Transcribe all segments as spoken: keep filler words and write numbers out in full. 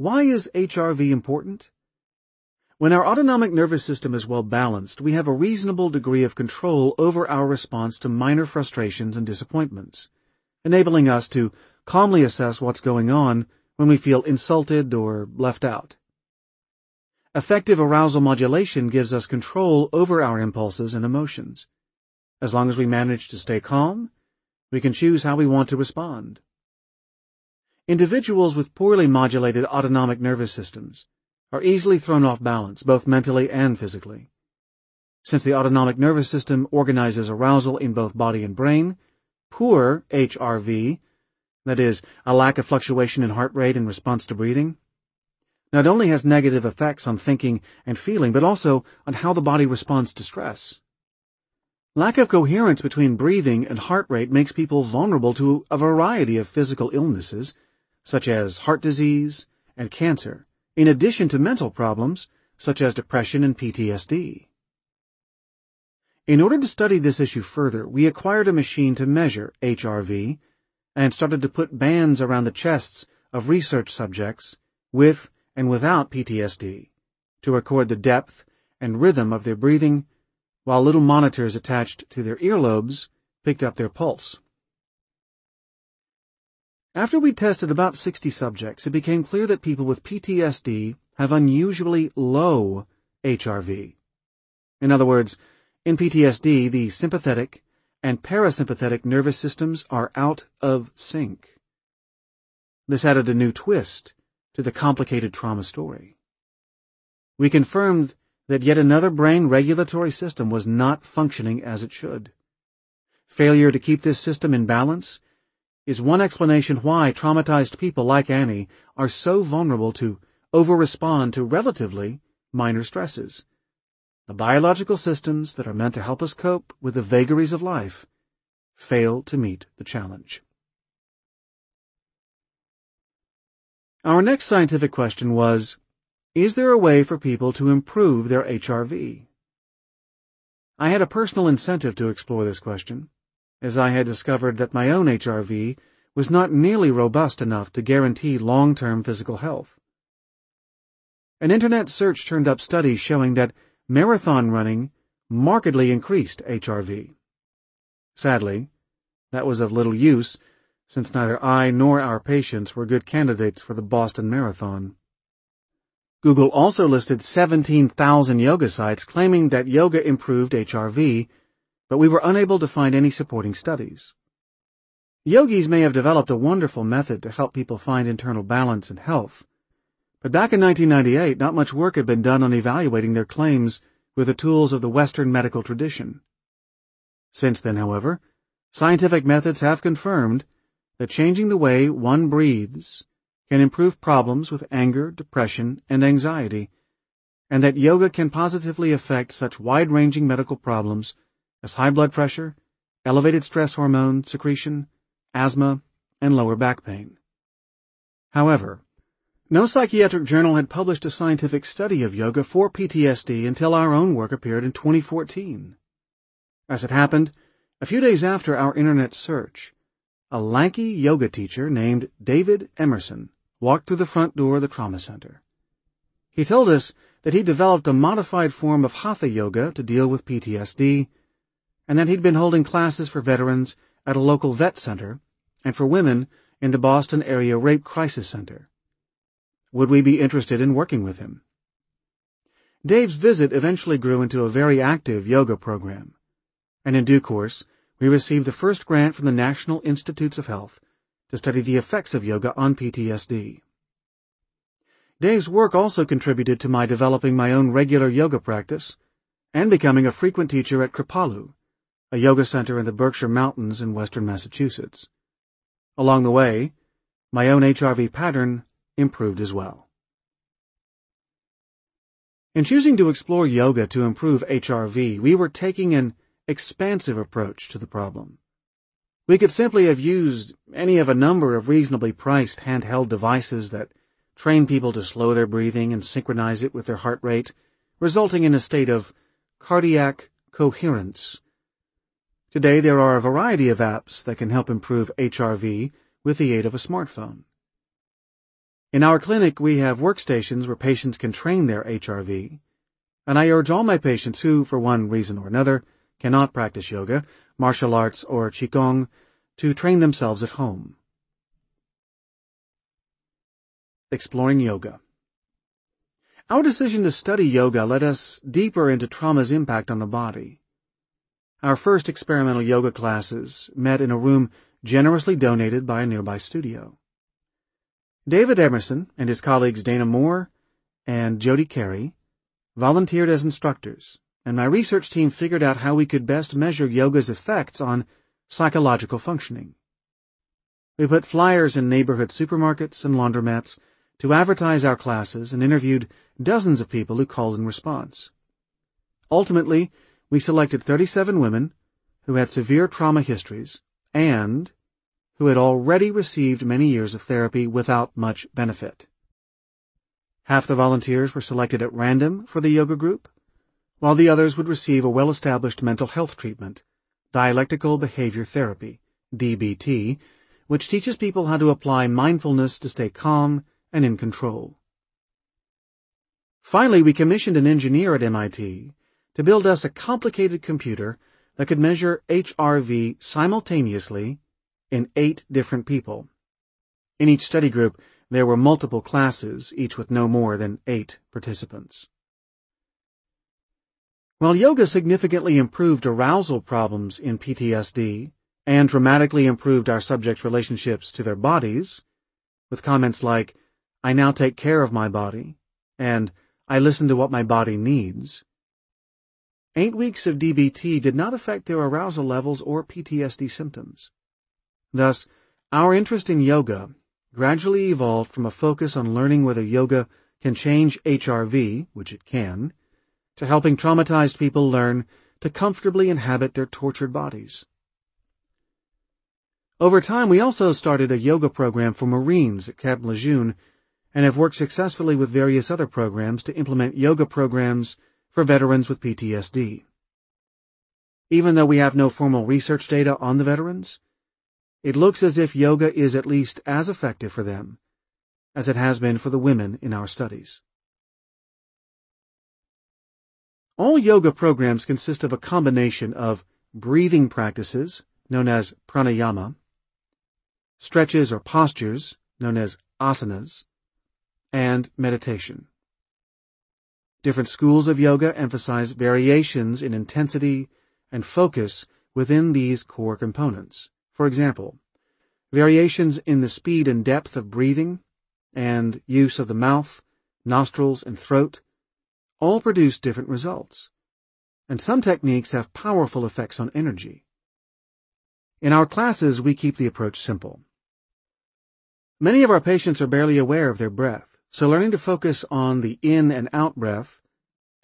Why is H R V important? When our autonomic nervous system is well balanced, we have a reasonable degree of control over our response to minor frustrations and disappointments, enabling us to calmly assess what's going on when we feel insulted or left out. Effective arousal modulation gives us control over our impulses and emotions. As long as we manage to stay calm, we can choose how we want to respond. Individuals with poorly modulated autonomic nervous systems are easily thrown off balance, both mentally and physically. Since the autonomic nervous system organizes arousal in both body and brain, poor H R V, that is, a lack of fluctuation in heart rate in response to breathing, not only has negative effects on thinking and feeling, but also on how the body responds to stress. Lack of coherence between breathing and heart rate makes people vulnerable to a variety of physical illnesses, such as heart disease and cancer, in addition to mental problems such as depression and P T S D. In order to study this issue further, we acquired a machine to measure H R V and started to put bands around the chests of research subjects with and without P T S D to record the depth and rhythm of their breathing, while little monitors attached to their earlobes picked up their pulse. After we tested about sixty subjects, it became clear that people with P T S D have unusually low H R V. In other words, in P T S D, the sympathetic and parasympathetic nervous systems are out of sync. This added a new twist to the complicated trauma story. We confirmed that yet another brain regulatory system was not functioning as it should. Failure to keep this system in balance is one explanation why traumatized people like Annie are so vulnerable to over-respond to relatively minor stresses. The biological systems that are meant to help us cope with the vagaries of life fail to meet the challenge. Our next scientific question was, is there a way for people to improve their H R V? I had a personal incentive to explore this question, as I had discovered that my own H R V was not nearly robust enough to guarantee long-term physical health. An internet search turned up studies showing that marathon running markedly increased H R V. Sadly, that was of little use, since neither I nor our patients were good candidates for the Boston Marathon. Google also listed seventeen thousand yoga sites claiming that yoga improved H R V, but we were unable to find any supporting studies. Yogis may have developed a wonderful method to help people find internal balance and health, but back in nineteen ninety-eight, not much work had been done on evaluating their claims with the tools of the Western medical tradition. Since then, however, scientific methods have confirmed that changing the way one breathes can improve problems with anger, depression, and anxiety, and that yoga can positively affect such wide-ranging medical problems as high blood pressure, elevated stress hormone secretion, asthma, and lower back pain. However, no psychiatric journal had published a scientific study of yoga for P T S D until our own work appeared in twenty fourteen. As it happened, a few days after our internet search, a lanky yoga teacher named David Emerson walked through the front door of the trauma center. He told us that he developed a modified form of hatha yoga to deal with P T S D, and that he'd been holding classes for veterans at a local vet center and for women in the Boston Area Rape Crisis Center. Would we be interested in working with him? Dave's visit eventually grew into a very active yoga program, and in due course, we received the first grant from the National Institutes of Health to study the effects of yoga on P T S D. Dave's work also contributed to my developing my own regular yoga practice and becoming a frequent teacher at Kripalu, a yoga center in the Berkshire Mountains in western Massachusetts. Along the way, my own H R V pattern improved as well. In choosing to explore yoga to improve H R V, we were taking an expansive approach to the problem. We could simply have used any of a number of reasonably priced handheld devices that train people to slow their breathing and synchronize it with their heart rate, resulting in a state of cardiac coherence. Today, there are a variety of apps that can help improve H R V with the aid of a smartphone. In our clinic, we have workstations where patients can train their H R V, and I urge all my patients who, for one reason or another, cannot practice yoga, martial arts, or qigong, to train themselves at home. Exploring yoga. Our decision to study yoga led us deeper into trauma's impact on the body. Our first experimental yoga classes met in a room generously donated by a nearby studio. David Emerson and his colleagues Dana Moore and Jody Carey volunteered as instructors, and my research team figured out how we could best measure yoga's effects on psychological functioning. We put flyers in neighborhood supermarkets and laundromats to advertise our classes and interviewed dozens of people who called in response. Ultimately, we selected thirty-seven women who had severe trauma histories and who had already received many years of therapy without much benefit. Half the volunteers were selected at random for the yoga group, while the others would receive a well-established mental health treatment, Dialectical Behavior Therapy, D B T, which teaches people how to apply mindfulness to stay calm and in control. Finally, we commissioned an engineer at M I T to build us a complicated computer that could measure H R V simultaneously in eight different people. In each study group, there were multiple classes, each with no more than eight participants. While yoga significantly improved arousal problems in P T S D and dramatically improved our subjects' relationships to their bodies, with comments like, "I now take care of my body," and "I listen to what my body needs," eight weeks of D B T did not affect their arousal levels or P T S D symptoms. Thus, our interest in yoga gradually evolved from a focus on learning whether yoga can change H R V, which it can, to helping traumatized people learn to comfortably inhabit their tortured bodies. Over time, we also started a yoga program for Marines at Camp Lejeune and have worked successfully with various other programs to implement yoga programs for veterans with P T S D. Even though we have no formal research data on the veterans, it looks as if yoga is at least as effective for them as it has been for the women in our studies. All yoga programs consist of a combination of breathing practices, known as pranayama, stretches or postures, known as asanas, and meditation. Different schools of yoga emphasize variations in intensity and focus within these core components. For example, variations in the speed and depth of breathing and use of the mouth, nostrils, and throat all produce different results, and some techniques have powerful effects on energy. In our classes, we keep the approach simple. Many of our patients are barely aware of their breath, so learning to focus on the in and out breath,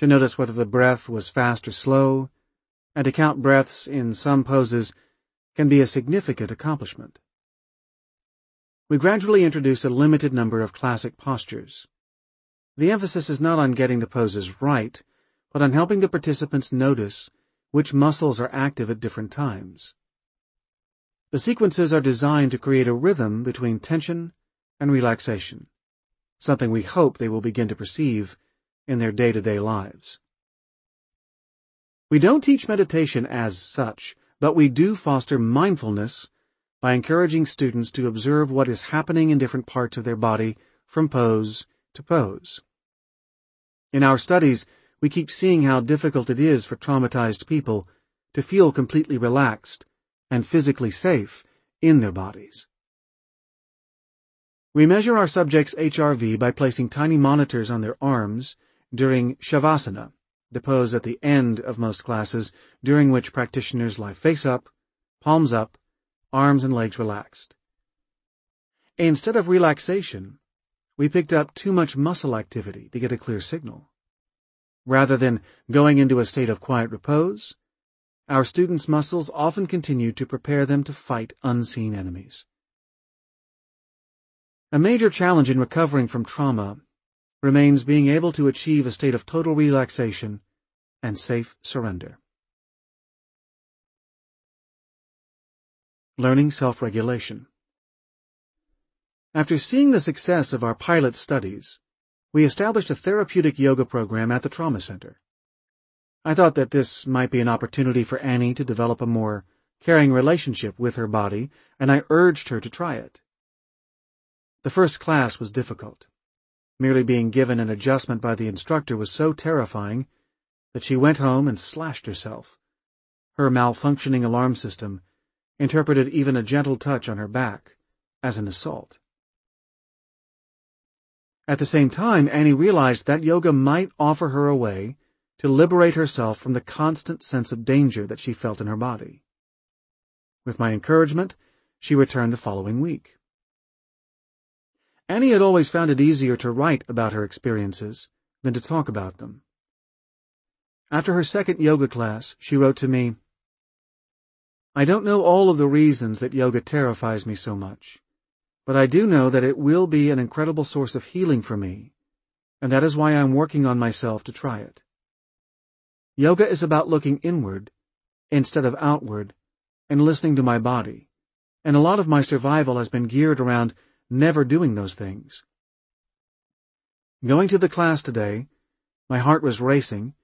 to notice whether the breath was fast or slow, and to count breaths in some poses can be a significant accomplishment. We gradually introduce a limited number of classic postures. The emphasis is not on getting the poses right, but on helping the participants notice which muscles are active at different times. The sequences are designed to create a rhythm between tension and relaxation, something we hope they will begin to perceive in their day-to-day lives. We don't teach meditation as such, but we do foster mindfulness by encouraging students to observe what is happening in different parts of their body from pose to pose. In our studies, we keep seeing how difficult it is for traumatized people to feel completely relaxed and physically safe in their bodies. We measure our subjects' H R V by placing tiny monitors on their arms during Shavasana, the pose at the end of most classes, during which practitioners lie face up, palms up, arms and legs relaxed. Instead of relaxation, we picked up too much muscle activity to get a clear signal. Rather than going into a state of quiet repose, our students' muscles often continue to prepare them to fight unseen enemies. A major challenge in recovering from trauma remains being able to achieve a state of total relaxation and safe surrender. Learning self-regulation. After seeing the success of our pilot studies, we established a therapeutic yoga program at the trauma center. I thought that this might be an opportunity for Annie to develop a more caring relationship with her body, and I urged her to try it. The first class was difficult. Merely being given an adjustment by the instructor was so terrifying that she went home and slashed herself. Her malfunctioning alarm system interpreted even a gentle touch on her back as an assault. At the same time, Annie realized that yoga might offer her a way to liberate herself from the constant sense of danger that she felt in her body. With my encouragement, she returned the following week. Annie had always found it easier to write about her experiences than to talk about them. After her second yoga class, she wrote to me, "I don't know all of the reasons that yoga terrifies me so much, but I do know that it will be an incredible source of healing for me, and that is why I'm working on myself to try it. Yoga is about looking inward instead of outward and listening to my body, and a lot of my survival has been geared around never doing those things. Going to the class today, my heart was racing,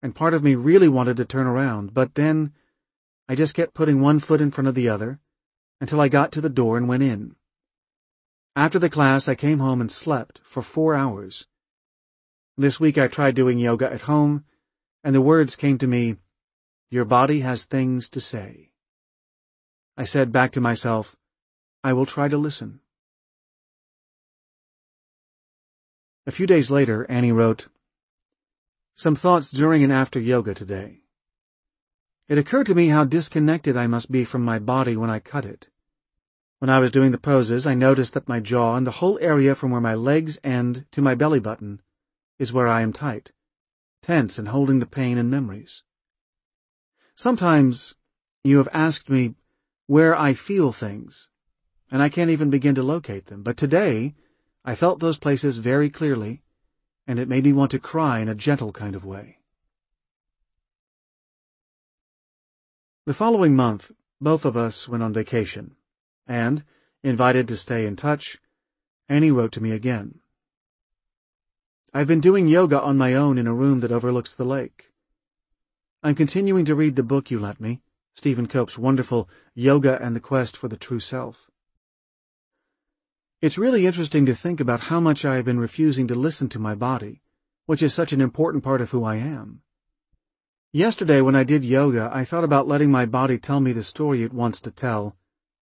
and part of me really wanted to turn around, but then I just kept putting one foot in front of the other until I got to the door and went in. After the class, I came home and slept for four hours. This week I tried doing yoga at home, and the words came to me, 'Your body has things to say.' I said back to myself, 'I will try to listen.'" A few days later, Annie wrote, "Some thoughts during and after yoga today. It occurred to me how disconnected I must be from my body when I cut it. When I was doing the poses, I noticed that my jaw and the whole area from where my legs end to my belly button is where I am tight, tense and holding the pain and memories. Sometimes you have asked me where I feel things, and I can't even begin to locate them. But today, I felt those places very clearly, and it made me want to cry in a gentle kind of way." The following month, both of us went on vacation, and, invited to stay in touch, Annie wrote to me again. "I've been doing yoga on my own in a room that overlooks the lake. I'm continuing to read the book you lent me, Stephen Cope's wonderful Yoga and the Quest for the True Self. It's really interesting to think about how much I have been refusing to listen to my body, which is such an important part of who I am. Yesterday when I did yoga, I thought about letting my body tell me the story it wants to tell,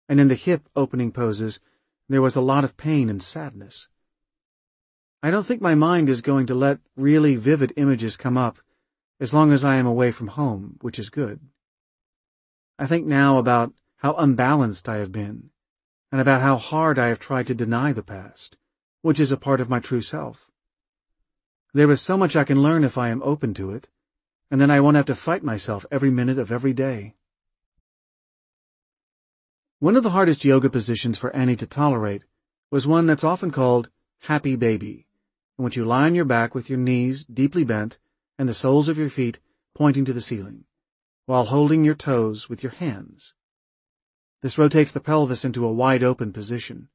and in the hip opening poses, there was a lot of pain and sadness. I don't think my mind is going to let really vivid images come up as long as I am away from home, which is good. I think now about how unbalanced I have been, and about how hard I have tried to deny the past, which is a part of my true self. There is so much I can learn if I am open to it, and then I won't have to fight myself every minute of every day." One of the hardest yoga positions for Annie to tolerate was one that's often called happy baby, in which you lie on your back with your knees deeply bent and the soles of your feet pointing to the ceiling, while holding your toes with your hands. This rotates the pelvis into a wide-open position.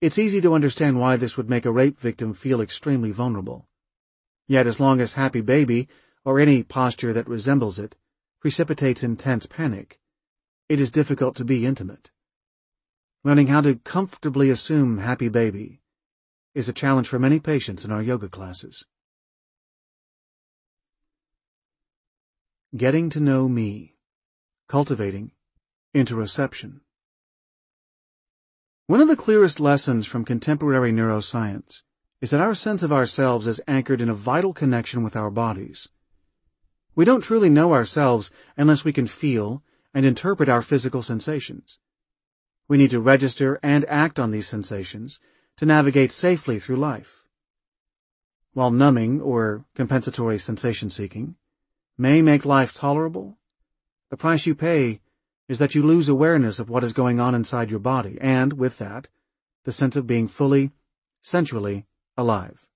It's easy to understand why this would make a rape victim feel extremely vulnerable. Yet as long as happy baby, or any posture that resembles it, precipitates intense panic, it is difficult to be intimate. Learning how to comfortably assume happy baby is a challenge for many patients in our yoga classes. Getting to know me. Cultivating interoception. One of the clearest lessons from contemporary neuroscience is that our sense of ourselves is anchored in a vital connection with our bodies. We don't truly know ourselves unless we can feel and interpret our physical sensations. We need to register and act on these sensations to navigate safely through life. While numbing or compensatory sensation-seeking may make life tolerable, the price you pay is that you lose awareness of what is going on inside your body and, with that, the sense of being fully, sensually alive.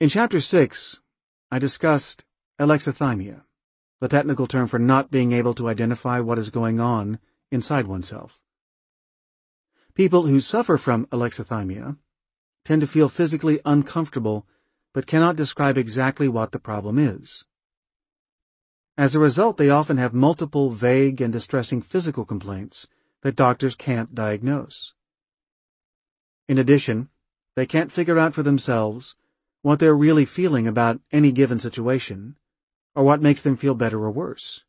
In Chapter six, I discussed alexithymia, the technical term for not being able to identify what is going on inside oneself. People who suffer from alexithymia tend to feel physically uncomfortable but cannot describe exactly what the problem is. As a result, they often have multiple vague and distressing physical complaints that doctors can't diagnose. In addition, they can't figure out for themselves what they're really feeling about any given situation, or what makes them feel better or worse.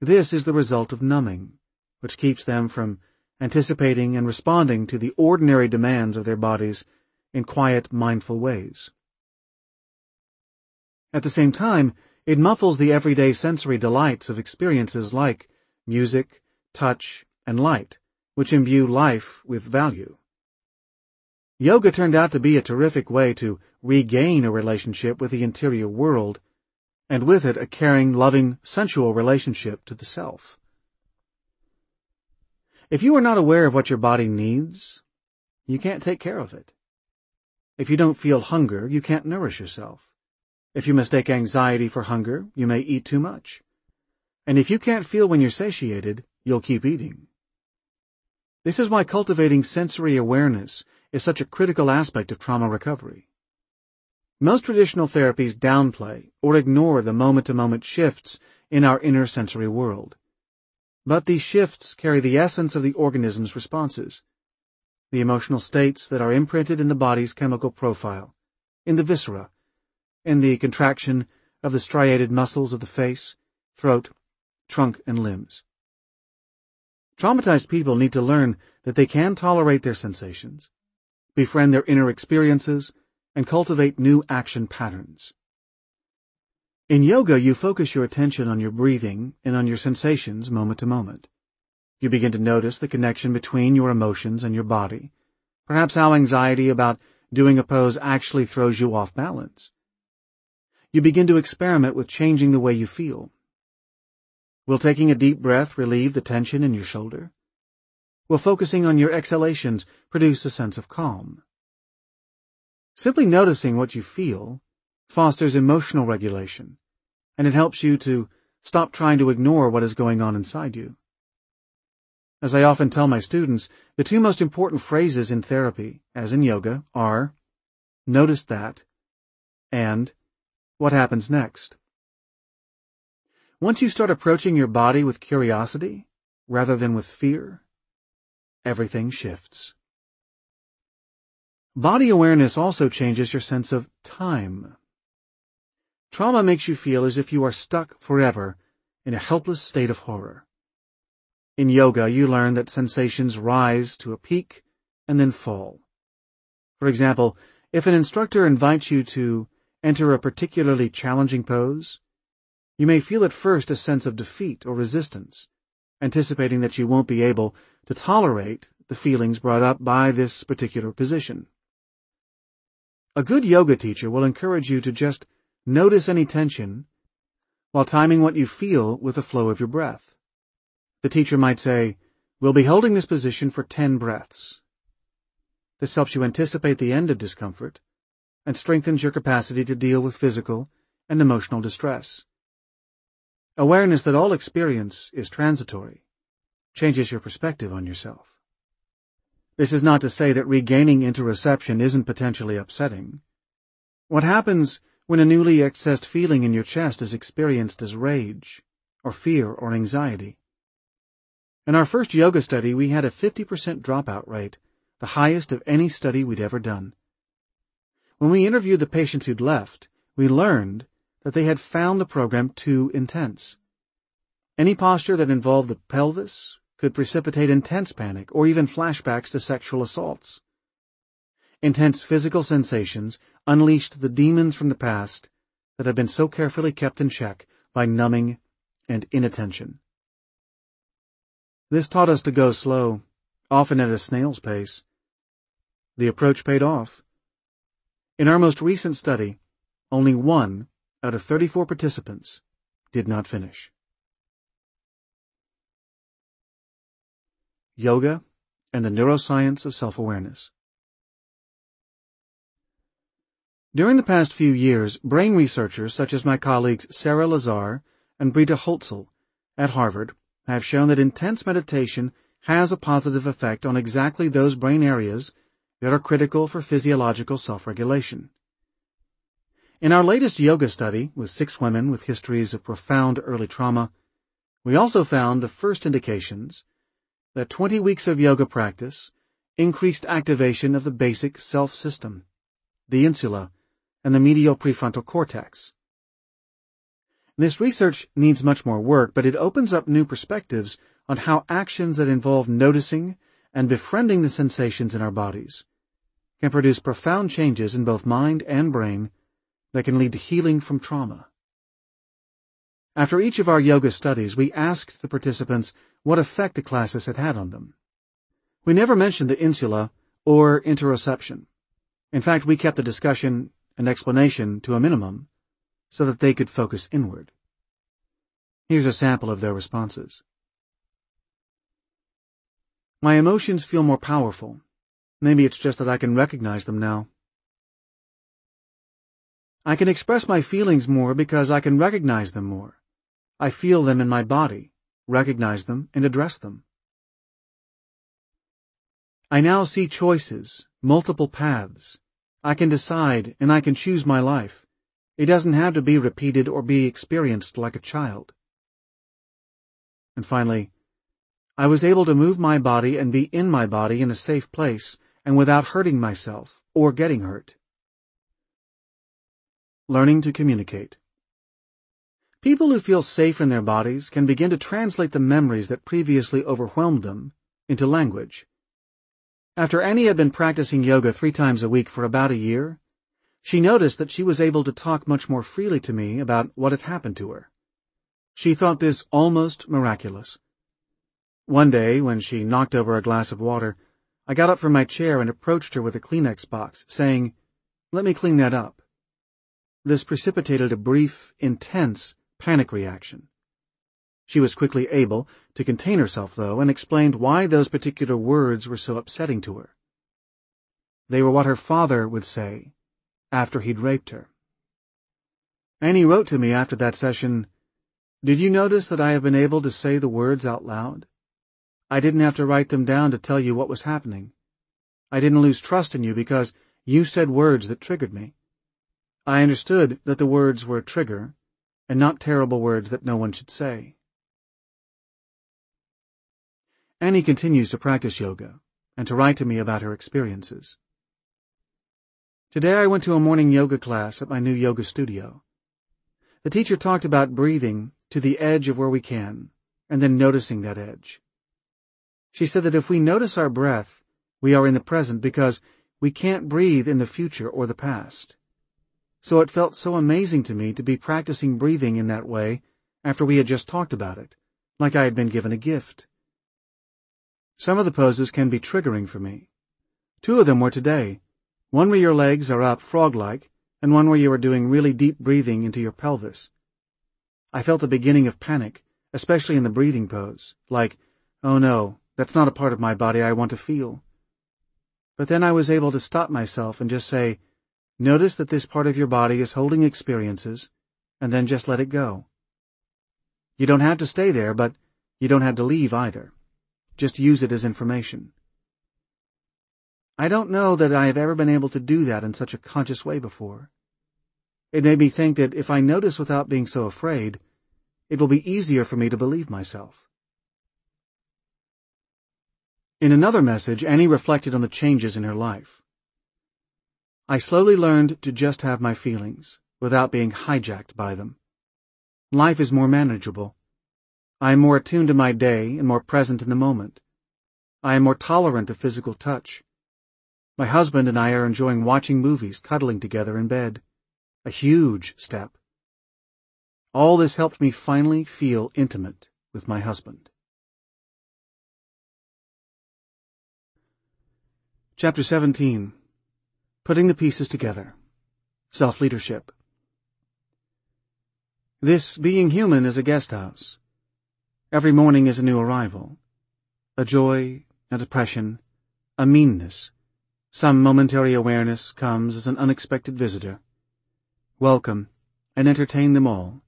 This is the result of numbing, which keeps them from anticipating and responding to the ordinary demands of their bodies in quiet, mindful ways. At the same time, it muffles the everyday sensory delights of experiences like music, touch, and light, which imbue life with value. Yoga turned out to be a terrific way to regain a relationship with the interior world, and with it a caring, loving, sensual relationship to the self. If you are not aware of what your body needs, you can't take care of it. If you don't feel hunger, you can't nourish yourself. If you mistake anxiety for hunger, you may eat too much. And if you can't feel when you're satiated, you'll keep eating. This is why cultivating sensory awareness is such a critical aspect of trauma recovery. Most traditional therapies downplay or ignore the moment-to-moment shifts in our inner sensory world. But these shifts carry the essence of the organism's responses, the emotional states that are imprinted in the body's chemical profile, in the viscera, in the contraction of the striated muscles of the face, throat, trunk, and limbs. Traumatized people need to learn that they can tolerate their sensations, befriend their inner experiences, and cultivate new action patterns. In yoga, you focus your attention on your breathing and on your sensations moment to moment. You begin to notice the connection between your emotions and your body, perhaps how anxiety about doing a pose actually throws you off balance. You begin to experiment with changing the way you feel. Will taking a deep breath relieve the tension in your shoulder? Will focusing on your exhalations produce a sense of calm? Simply noticing what you feel fosters emotional regulation, and it helps you to stop trying to ignore what is going on inside you. As I often tell my students, the two most important phrases in therapy, as in yoga, are "notice that" and "what happens next?" Once you start approaching your body with curiosity, rather than with fear, everything shifts. Body awareness also changes your sense of time. Trauma makes you feel as if you are stuck forever in a helpless state of horror. In yoga, you learn that sensations rise to a peak and then fall. For example, if an instructor invites you to enter a particularly challenging pose, you may feel at first a sense of defeat or resistance, anticipating that you won't be able to tolerate the feelings brought up by this particular position. A good yoga teacher will encourage you to just notice any tension while timing what you feel with the flow of your breath. The teacher might say, "We'll be holding this position for ten breaths." This helps you anticipate the end of discomfort and strengthens your capacity to deal with physical and emotional distress. Awareness that all experience is transitory changes your perspective on yourself. This is not to say that regaining interoception isn't potentially upsetting. What happens when a newly accessed feeling in your chest is experienced as rage, or fear, or anxiety? In our first yoga study, we had a fifty percent dropout rate, the highest of any study we'd ever done. When we interviewed the patients who'd left, we learned that they had found the program too intense. Any posture that involved the pelvis could precipitate intense panic or even flashbacks to sexual assaults. Intense physical sensations unleashed the demons from the past that had been so carefully kept in check by numbing and inattention. This taught us to go slow, often at a snail's pace. The approach paid off. In our most recent study, only one out of thirty-four participants did not finish. Yoga and the Neuroscience of Self-Awareness. During the past few years, brain researchers such as my colleagues Sarah Lazar and Brita Hölzel at Harvard have shown that intense meditation has a positive effect on exactly those brain areas that are critical for physiological self-regulation. In our latest yoga study with six women with histories of profound early trauma, we also found the first indications that twenty weeks of yoga practice increased activation of the basic self-system, the insula, and the medial prefrontal cortex. This research needs much more work, but it opens up new perspectives on how actions that involve noticing and befriending the sensations in our bodies can produce profound changes in both mind and brain that can lead to healing from trauma. After each of our yoga studies, we asked the participants what effect the classes had had on them. We never mentioned the insula or interoception. In fact, we kept the discussion and explanation to a minimum so that they could focus inward. Here's a sample of their responses. My emotions feel more powerful. Maybe it's just that I can recognize them now. I can express my feelings more because I can recognize them more. I feel them in my body, recognize them, and address them. I now see choices, multiple paths. I can decide, and I can choose my life. It doesn't have to be repeated or be experienced like a child. And finally, I was able to move my body and be in my body in a safe place and without hurting myself or getting hurt. Learning to communicate. People who feel safe in their bodies can begin to translate the memories that previously overwhelmed them into language. After Annie had been practicing yoga three times a week for about a year, she noticed that she was able to talk much more freely to me about what had happened to her. She thought this almost miraculous. One day, when she knocked over a glass of water, I got up from my chair and approached her with a Kleenex box, saying, "Let me clean that up." This precipitated a brief, intense panic reaction. She was quickly able to contain herself, though, and explained why those particular words were so upsetting to her. They were what her father would say after he'd raped her. Annie wrote to me after that session, "Did you notice that I have been able to say the words out loud? I didn't have to write them down to tell you what was happening. I didn't lose trust in you because you said words that triggered me. I understood that the words were a trigger and not terrible words that no one should say." Annie continues to practice yoga and to write to me about her experiences. "Today I went to a morning yoga class at my new yoga studio. The teacher talked about breathing to the edge of where we can and then noticing that edge. She said that if we notice our breath, we are in the present because we can't breathe in the future or the past. So it felt so amazing to me to be practicing breathing in that way after we had just talked about it, like I had been given a gift. Some of the poses can be triggering for me. Two of them were today, one where your legs are up frog-like and one where you are doing really deep breathing into your pelvis. I felt the beginning of panic, especially in the breathing pose, like, oh no, that's not a part of my body I want to feel. But then I was able to stop myself and just say, notice that this part of your body is holding experiences, and then just let it go. You don't have to stay there, but you don't have to leave either. Just use it as information. I don't know that I have ever been able to do that in such a conscious way before. It made me think that if I notice without being so afraid, it will be easier for me to believe myself." In another message, Annie reflected on the changes in her life. "I slowly learned to just have my feelings, without being hijacked by them. Life is more manageable. I am more attuned to my day and more present in the moment. I am more tolerant of physical touch. My husband and I are enjoying watching movies, cuddling together in bed. A huge step. All this helped me finally feel intimate with my husband." Chapter seventeen. Putting the pieces together. Self-leadership. This being human is a guest house. Every morning is a new arrival, a joy, a depression, a meanness. Some momentary awareness comes as an unexpected visitor. Welcome, and entertain them all.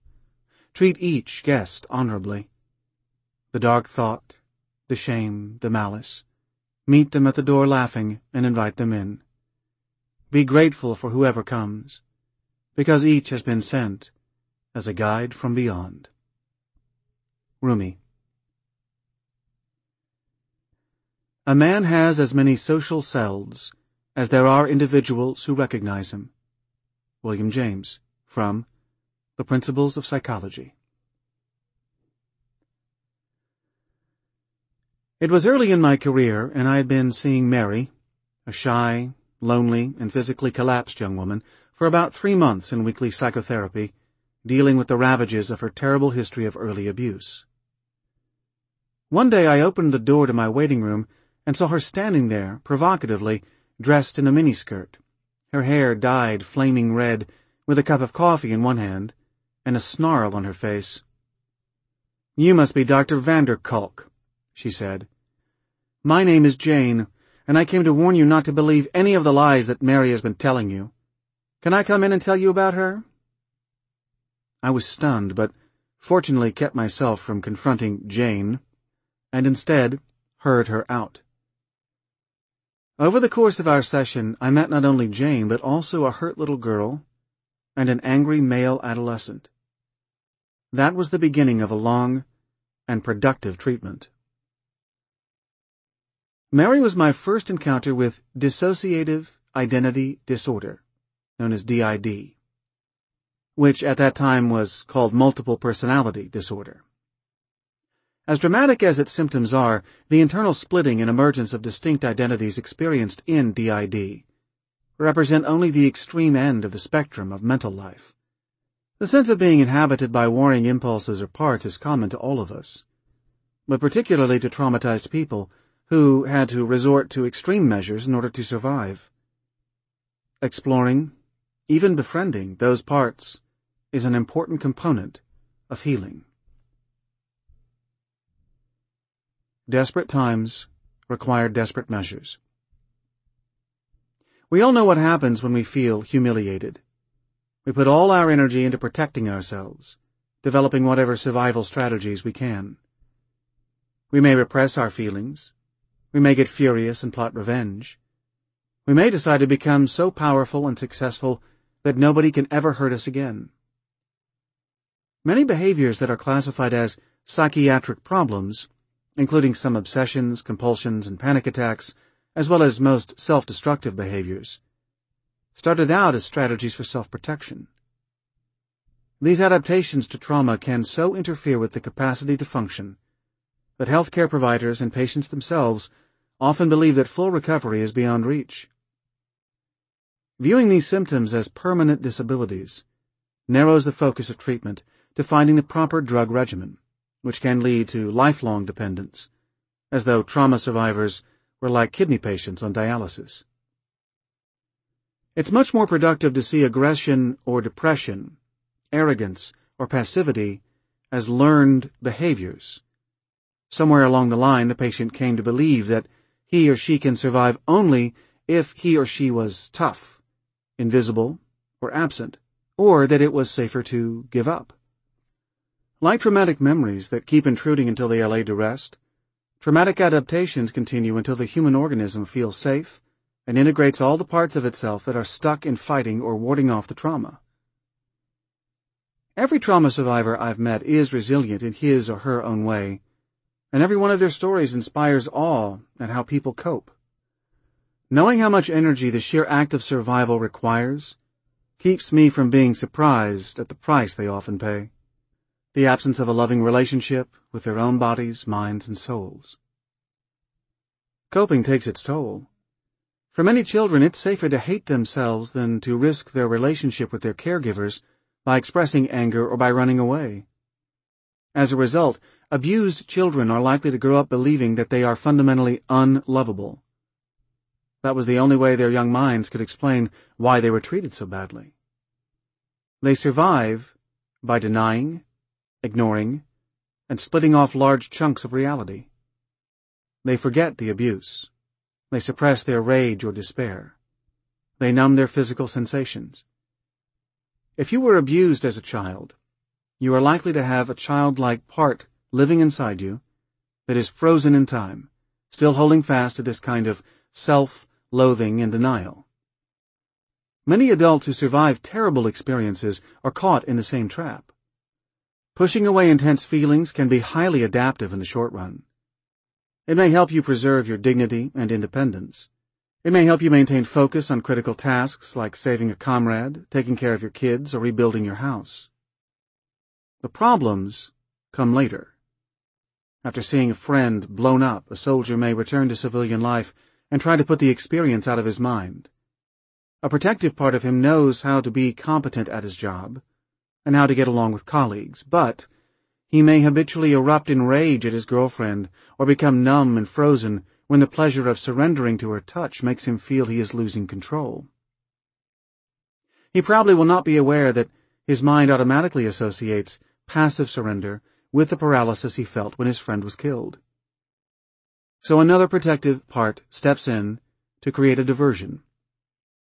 Treat each guest honorably. The dark thought, the shame, the malice. Meet them at the door laughing and invite them in. Be grateful for whoever comes, because each has been sent as a guide from beyond. Rumi. A man has as many social selves as there are individuals who recognize him. William James, from The Principles of Psychology. It was early in my career, and I had been seeing Mary, a shy, lonely, and physically collapsed young woman, for about three months in weekly psychotherapy, dealing with the ravages of her terrible history of early abuse. One day I opened the door to my waiting room and saw her standing there, provocatively, dressed in a miniskirt, her hair dyed flaming red, with a cup of coffee in one hand, and a snarl on her face. "You must be Doctor Vanderkolk," she said. "My name is Jane, and I came to warn you not to believe any of the lies that Mary has been telling you. Can I come in and tell you about her?" I was stunned, but fortunately kept myself from confronting Jane, and instead heard her out. Over the course of our session, I met not only Jane, but also a hurt little girl and an angry male adolescent. That was the beginning of a long and productive treatment. Mary was my first encounter with Dissociative Identity Disorder, known as D I D, which at that time was called Multiple Personality Disorder. As dramatic as its symptoms are, the internal splitting and emergence of distinct identities experienced in D I D represent only the extreme end of the spectrum of mental life. The sense of being inhabited by warring impulses or parts is common to all of us, but particularly to traumatized people who had to resort to extreme measures in order to survive. Exploring, even befriending, those parts is an important component of healing. Desperate times require desperate measures. We all know what happens when we feel humiliated. We put all our energy into protecting ourselves, developing whatever survival strategies we can. We may repress our feelings. We may get furious and plot revenge. We may decide to become so powerful and successful that nobody can ever hurt us again. Many behaviors that are classified as psychiatric problems, including some obsessions, compulsions, and panic attacks, as well as most self-destructive behaviors, started out as strategies for self-protection. These adaptations to trauma can so interfere with the capacity to function that healthcare providers and patients themselves often believe that full recovery is beyond reach. Viewing these symptoms as permanent disabilities narrows the focus of treatment to finding the proper drug regimen, which can lead to lifelong dependence, as though trauma survivors were like kidney patients on dialysis. It's much more productive to see aggression or depression, arrogance or passivity as learned behaviors. Somewhere along the line, the patient came to believe that he or she can survive only if he or she was tough, invisible, or absent, or that it was safer to give up. Like traumatic memories that keep intruding until they are laid to rest, traumatic adaptations continue until the human organism feels safe and integrates all the parts of itself that are stuck in fighting or warding off the trauma. Every trauma survivor I've met is resilient in his or her own way, and every one of their stories inspires awe at how people cope. Knowing how much energy the sheer act of survival requires keeps me from being surprised at the price they often pay: the absence of a loving relationship with their own bodies, minds, and souls. Coping takes its toll. For many children, it's safer to hate themselves than to risk their relationship with their caregivers by expressing anger or by running away. As a result, abused children are likely to grow up believing that they are fundamentally unlovable. That was the only way their young minds could explain why they were treated so badly. They survive by denying, ignoring, and splitting off large chunks of reality. They forget the abuse. They suppress their rage or despair. They numb their physical sensations. If you were abused as a child, you are likely to have a childlike part living inside you that is frozen in time, still holding fast to this kind of self-loathing and denial. Many adults who survive terrible experiences are caught in the same trap. Pushing away intense feelings can be highly adaptive in the short run. It may help you preserve your dignity and independence. It may help you maintain focus on critical tasks like saving a comrade, taking care of your kids, or rebuilding your house. The problems come later. After seeing a friend blown up, a soldier may return to civilian life and try to put the experience out of his mind. A protective part of him knows how to be competent at his job and how to get along with colleagues, but he may habitually erupt in rage at his girlfriend or become numb and frozen when the pleasure of surrendering to her touch makes him feel he is losing control. He probably will not be aware that his mind automatically associates passive surrender with the paralysis he felt when his friend was killed. So another protective part steps in to create a diversion.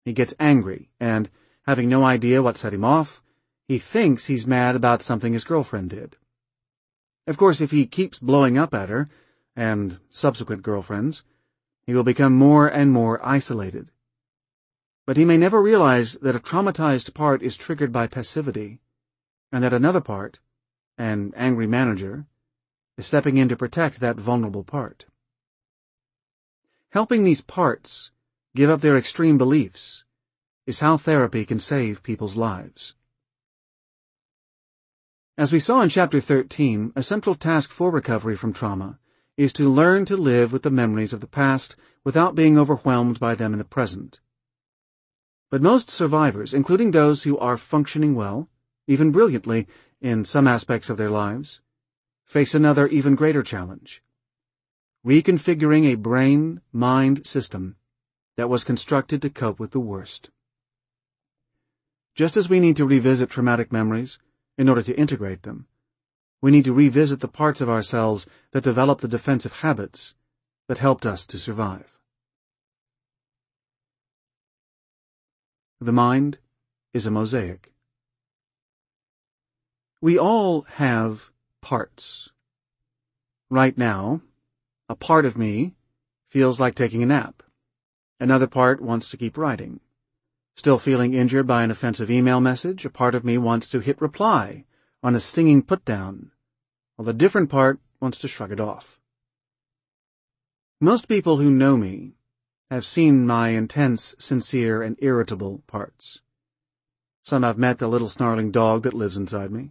He gets angry, and, having no idea what set him off, he thinks he's mad about something his girlfriend did. Of course, if he keeps blowing up at her, and subsequent girlfriends, he will become more and more isolated. But he may never realize that a traumatized part is triggered by passivity, and that another part, an angry manager, is stepping in to protect that vulnerable part. Helping these parts give up their extreme beliefs is how therapy can save people's lives. As we saw in Chapter thirteen, a central task for recovery from trauma is to learn to live with the memories of the past without being overwhelmed by them in the present. But most survivors, including those who are functioning well, even brilliantly in some aspects of their lives, face another even greater challenge: reconfiguring a brain-mind system that was constructed to cope with the worst. Just as we need to revisit traumatic memories in order to integrate them, we need to revisit the parts of ourselves that develop the defensive habits that helped us to survive. The mind is a mosaic. We all have parts. Right now, a part of me feels like taking a nap. Another part wants to keep writing. Still feeling injured by an offensive email message, a part of me wants to hit reply on a stinging put-down, while the different part wants to shrug it off. Most people who know me have seen my intense, sincere, and irritable parts. Some have met the little snarling dog that lives inside me.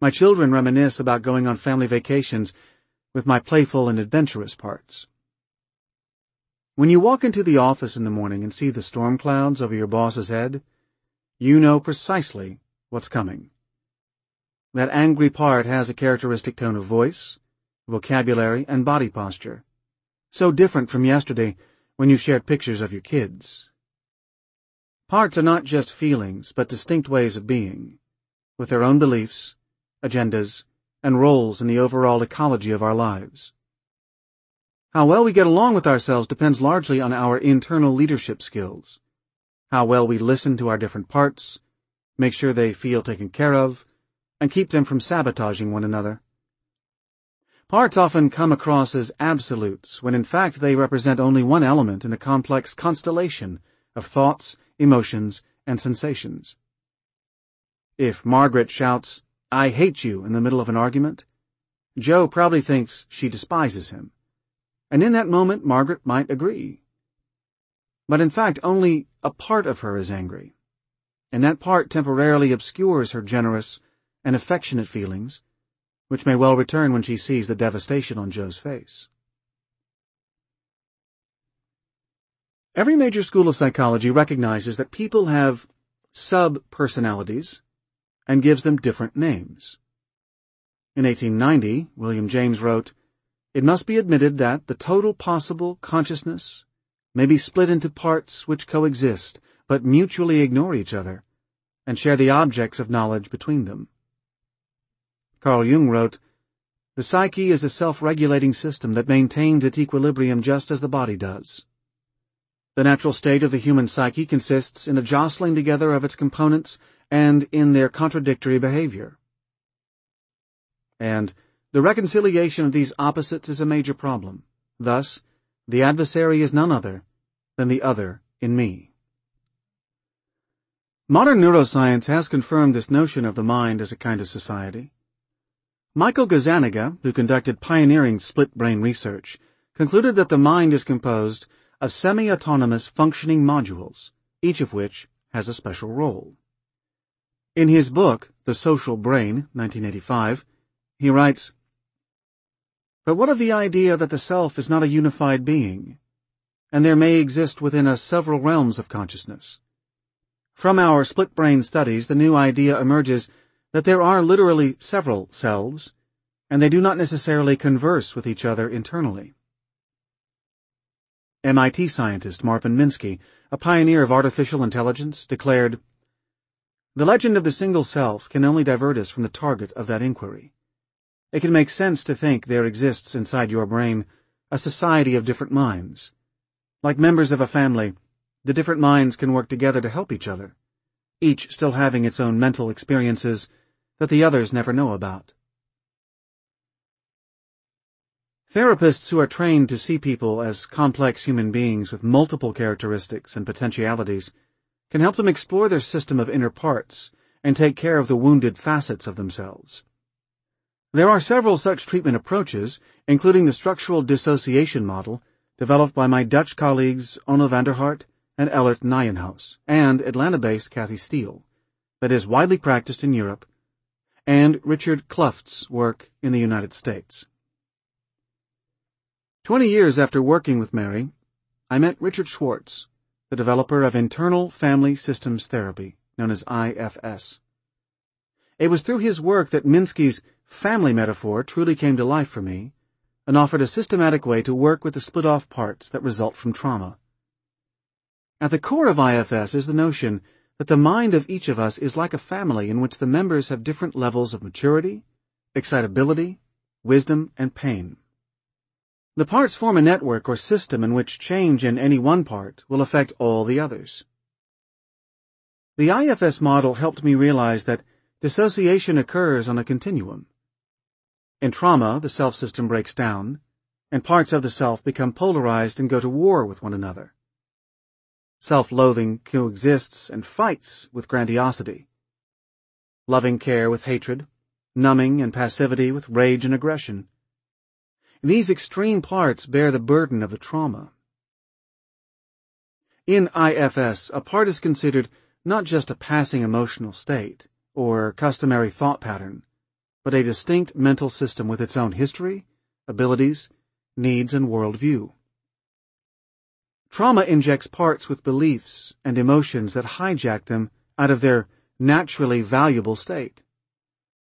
My children reminisce about going on family vacations with my playful and adventurous parts. When you walk into the office in the morning and see the storm clouds over your boss's head, you know precisely what's coming. That angry part has a characteristic tone of voice, vocabulary, and body posture, so different from yesterday when you shared pictures of your kids. Parts are not just feelings, but distinct ways of being, with their own beliefs, agendas, and roles in the overall ecology of our lives. How well we get along with ourselves depends largely on our internal leadership skills. How well we listen to our different parts, make sure they feel taken care of, and keep them from sabotaging one another. Parts often come across as absolutes, when in fact they represent only one element in a complex constellation of thoughts, emotions, and sensations. If Margaret shouts, "I hate you," in the middle of an argument, Joe probably thinks she despises him. And in that moment, Margaret might agree. But in fact, only a part of her is angry, and that part temporarily obscures her generous and affectionate feelings, which may well return when she sees the devastation on Joe's face. Every major school of psychology recognizes that people have sub-personalities and gives them different names. In eighteen ninety, William James wrote, "It must be admitted that the total possible consciousness may be split into parts which coexist, but mutually ignore each other, and share the objects of knowledge between them." Carl Jung wrote, "The psyche is a self-regulating system that maintains its equilibrium just as the body does. The natural state of the human psyche consists in a jostling together of its components and in their contradictory behavior." And The reconciliation of these opposites is a major problem. Thus, the adversary is none other than the other in me. Modern neuroscience has confirmed this notion of the mind as a kind of society. Michael Gazzaniga, who conducted pioneering split-brain research, concluded that the mind is composed of semi-autonomous functioning modules, each of which has a special role. In his book, The Social Brain, nineteen eighty-five, he writes, "But what of the idea that the self is not a unified being, and there may exist within us several realms of consciousness? From our split-brain studies, the new idea emerges that there are literally several selves, and they do not necessarily converse with each other internally." M I T scientist Marvin Minsky, a pioneer of artificial intelligence, declared, "The legend of the single self can only divert us from the target of that inquiry. It can make sense to think there exists inside your brain a society of different minds. Like members of a family, the different minds can work together to help each other, each still having its own mental experiences that the others never know about." Therapists who are trained to see people as complex human beings with multiple characteristics and potentialities can help them explore their system of inner parts and take care of the wounded facets of themselves. There are several such treatment approaches, including the structural dissociation model developed by my Dutch colleagues Onno van der Hart and Ellert Nijenhuis and Atlanta-based Kathy Steele, that is widely practiced in Europe, and Richard Kluft's work in the United States. Twenty years after working with Mary, I met Richard Schwartz, the developer of Internal Family Systems Therapy, known as I F S. It was through his work that Minsky's family metaphor truly came to life for me and offered a systematic way to work with the split-off parts that result from trauma. At the core of I F S is the notion that the mind of each of us is like a family in which the members have different levels of maturity, excitability, wisdom, and pain. The parts form a network or system in which change in any one part will affect all the others. The I F S model helped me realize that dissociation occurs on a continuum. In trauma, the self system breaks down, and parts of the self become polarized and go to war with one another. Self-loathing coexists and fights with grandiosity, loving care with hatred, numbing and passivity with rage and aggression. These extreme parts bear the burden of the trauma. In I F S, a part is considered not just a passing emotional state or customary thought pattern, but a distinct mental system with its own history, abilities, needs, and worldview. Trauma injects parts with beliefs and emotions that hijack them out of their naturally valuable state.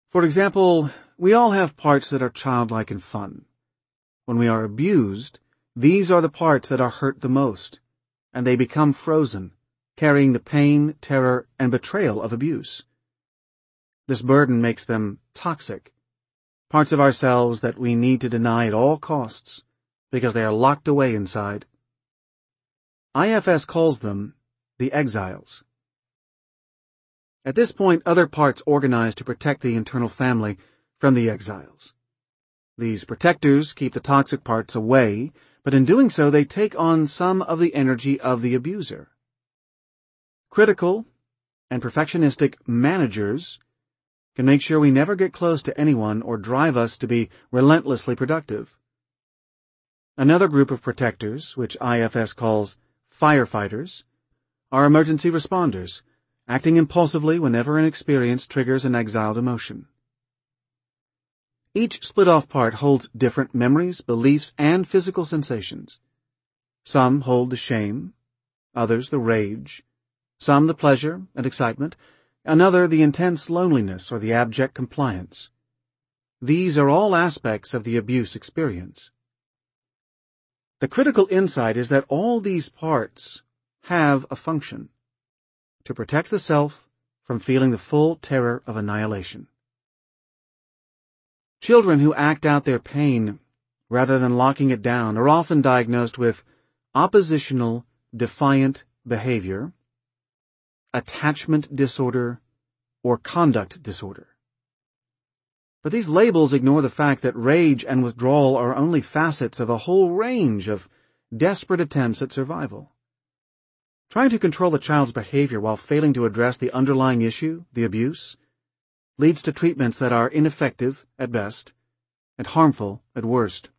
For example, we all have parts that are childlike and fun. When we are abused, these are the parts that are hurt the most, and they become frozen, carrying the pain, terror, and betrayal of abuse. This burden makes them toxic, parts of ourselves that we need to deny at all costs because they are locked away inside. I F S calls them the exiles. At this point, other parts organize to protect the internal family from the exiles. These protectors keep the toxic parts away, but in doing so they take on some of the energy of the abuser. Critical and perfectionistic managers can make sure we never get close to anyone or drive us to be relentlessly productive. Another group of protectors, which I F S calls firefighters, are emergency responders, acting impulsively whenever an experience triggers an exiled emotion. Each split-off part holds different memories, beliefs, and physical sensations. Some hold the shame, others the rage, some the pleasure and excitement, another the intense loneliness or the abject compliance. These are all aspects of the abuse experience. The critical insight is that all these parts have a function: to protect the self from feeling the full terror of annihilation. Children who act out their pain rather than locking it down are often diagnosed with oppositional defiant behavior, attachment disorder, or conduct disorder. But these labels ignore the fact that rage and withdrawal are only facets of a whole range of desperate attempts at survival. Trying to control a child's behavior while failing to address the underlying issue, the abuse, leads to treatments that are ineffective at best and harmful at worst.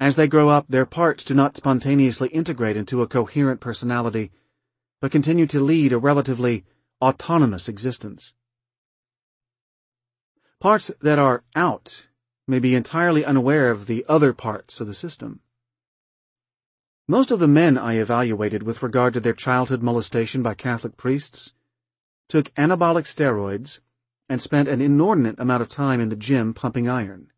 As they grow up, their parts do not spontaneously integrate into a coherent personality, but continue to lead a relatively autonomous existence. Parts that are out may be entirely unaware of the other parts of the system. Most of the men I evaluated with regard to their childhood molestation by Catholic priests took anabolic steroids and spent an inordinate amount of time in the gym pumping iron.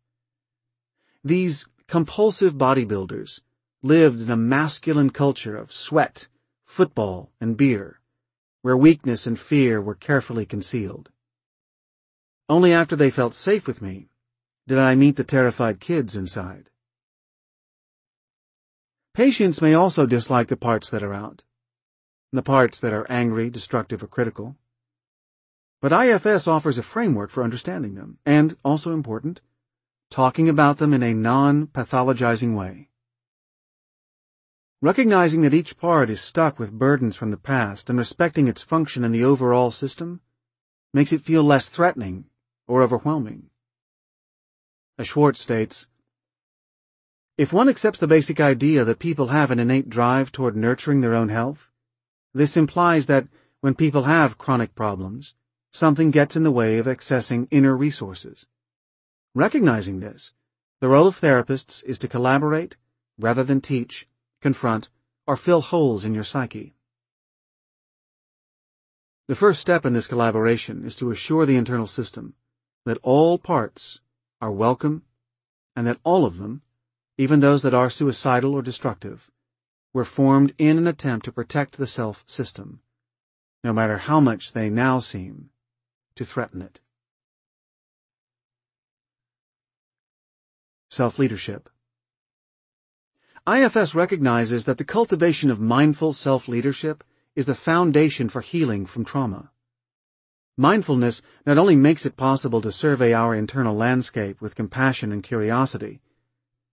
These compulsive bodybuilders lived in a masculine culture of sweat, football, and beer, where weakness and fear were carefully concealed. Only after they felt safe with me did I meet the terrified kids inside. Patients may also dislike the parts that are out, the parts that are angry, destructive, or critical. But I F S offers a framework for understanding them, and, also important, talking about them in a non-pathologizing way. Recognizing that each part is stuck with burdens from the past and respecting its function in the overall system makes it feel less threatening or overwhelming. As Schwartz states, "If one accepts the basic idea that people have an innate drive toward nurturing their own health, this implies that when people have chronic problems, something gets in the way of accessing inner resources. Recognizing this, the role of therapists is to collaborate rather than teach, confront, or fill holes in your psyche." The first step in this collaboration is to assure the internal system that all parts are welcome and that all of them, even those that are suicidal or destructive, were formed in an attempt to protect the self system, no matter how much they now seem to threaten it. Self-leadership. I F S recognizes that the cultivation of mindful self-leadership is the foundation for healing from trauma. Mindfulness not only makes it possible to survey our internal landscape with compassion and curiosity,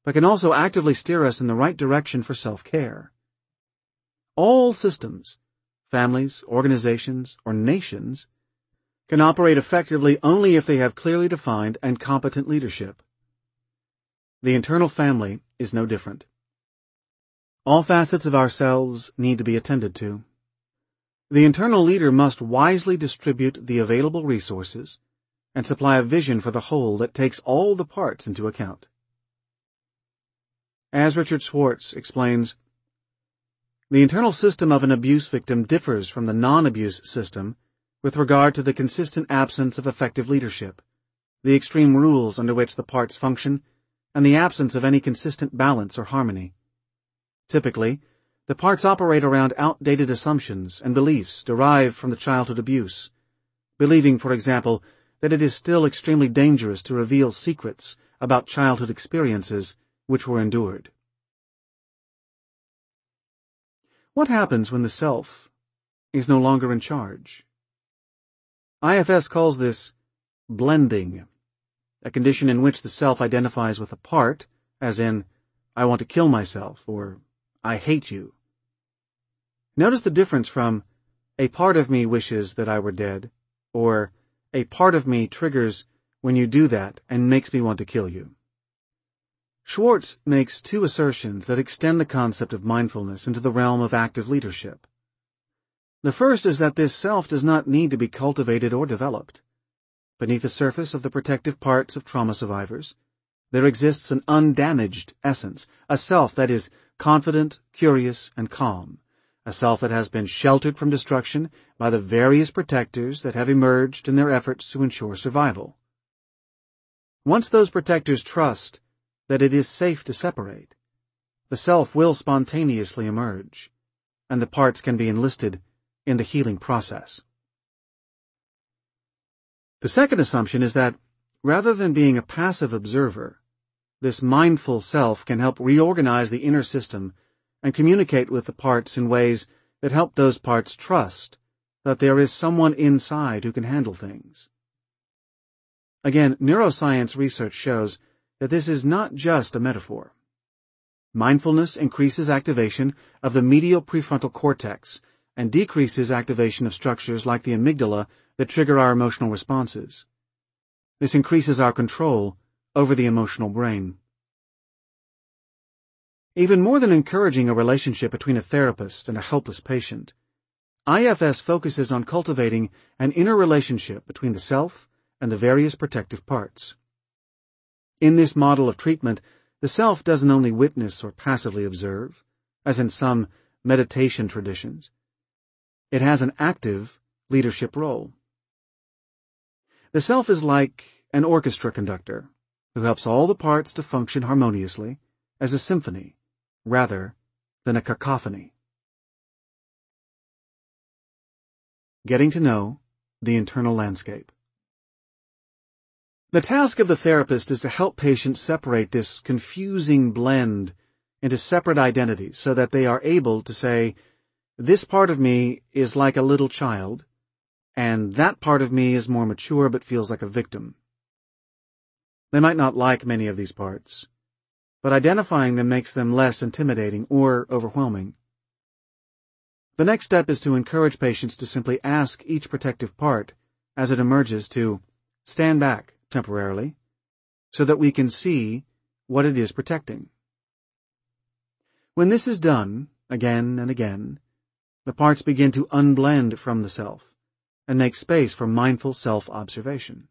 but can also actively steer us in the right direction for self-care. All systems, families, organizations, or nations, can operate effectively only if they have clearly defined and competent leadership. The internal family is no different. All facets of ourselves need to be attended to. The internal leader must wisely distribute the available resources and supply a vision for the whole that takes all the parts into account. As Richard Schwartz explains, the internal system of an abuse victim differs from the non-abuse system with regard to the consistent absence of effective leadership, the extreme rules under which the parts function, and the absence of any consistent balance or harmony. Typically, the parts operate around outdated assumptions and beliefs derived from the childhood abuse, believing, for example, that it is still extremely dangerous to reveal secrets about childhood experiences which were endured. What happens when the self is no longer in charge? I F S calls this blending, a condition in which the self identifies with a part, as in, "I want to kill myself," or "I hate you." Notice the difference from "a part of me wishes that I were dead," or "a part of me triggers when you do that and makes me want to kill you." Schwartz makes two assertions that extend the concept of mindfulness into the realm of active leadership. The first is that this self does not need to be cultivated or developed. Beneath the surface of the protective parts of trauma survivors, there exists an undamaged essence, a self that is confident, curious, and calm, a self that has been sheltered from destruction by the various protectors that have emerged in their efforts to ensure survival. Once those protectors trust that it is safe to separate, the self will spontaneously emerge, and the parts can be enlisted in the healing process. The second assumption is that, rather than being a passive observer, this mindful self can help reorganize the inner system and communicate with the parts in ways that help those parts trust that there is someone inside who can handle things. Again, neuroscience research shows that this is not just a metaphor. Mindfulness increases activation of the medial prefrontal cortex and decreases activation of structures like the amygdala that trigger our emotional responses. This increases our control over the emotional brain. Even more than encouraging a relationship between a therapist and a helpless patient, I F S focuses on cultivating an inner relationship between the self and the various protective parts. In this model of treatment, the self doesn't only witness or passively observe, as in some meditation traditions. It has an active leadership role. The self is like an orchestra conductor who helps all the parts to function harmoniously as a symphony rather than a cacophony. Getting to know the internal landscape. The task of the therapist is to help patients separate this confusing blend into separate identities so that they are able to say, this part of me is like a little child, and that part of me is more mature but feels like a victim. They might not like many of these parts, but identifying them makes them less intimidating or overwhelming. The next step is to encourage patients to simply ask each protective part as it emerges to stand back temporarily, so that we can see what it is protecting. When this is done, again and again, the parts begin to unblend from the self and make space for mindful self-observation.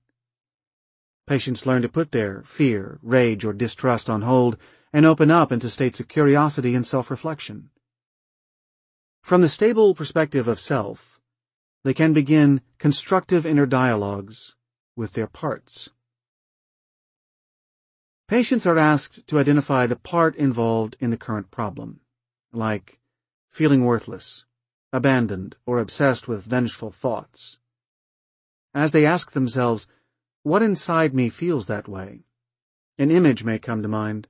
Patients learn to put their fear, rage, or distrust on hold and open up into states of curiosity and self-reflection. From the stable perspective of self, they can begin constructive inner dialogues with their parts. Patients are asked to identify the part involved in the current problem, like feeling worthless, abandoned, or obsessed with vengeful thoughts. As they ask themselves, what inside me feels that way? An image may come to mind.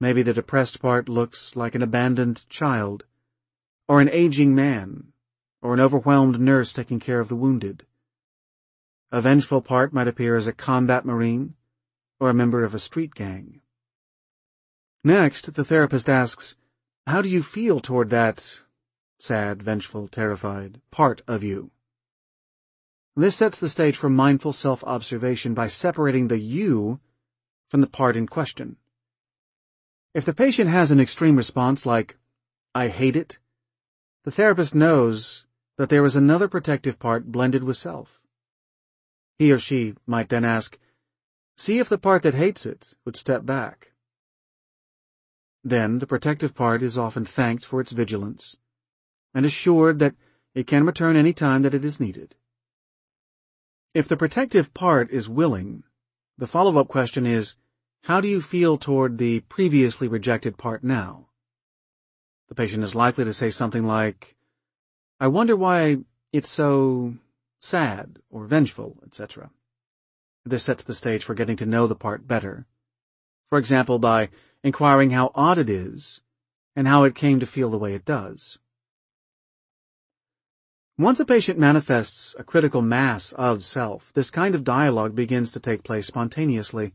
Maybe the depressed part looks like an abandoned child, or an aging man, or an overwhelmed nurse taking care of the wounded. A vengeful part might appear as a combat marine or a member of a street gang. Next, the therapist asks, how do you feel toward that sad, vengeful, terrified part of you? This sets the stage for mindful self-observation by separating the you from the part in question. If the patient has an extreme response like, I hate it, the therapist knows that there is another protective part blended with self. He or she might then ask, see if the part that hates it would step back. Then the protective part is often thanked for its vigilance and assured that it can return any time that it is needed. If the protective part is willing, the follow-up question is, how do you feel toward the previously rejected part now? The patient is likely to say something like, I wonder why it's so sad or vengeful, et cetera. This sets the stage for getting to know the part better, for example, by inquiring how odd it is and how it came to feel the way it does. Once a patient manifests a critical mass of self, this kind of dialogue begins to take place spontaneously.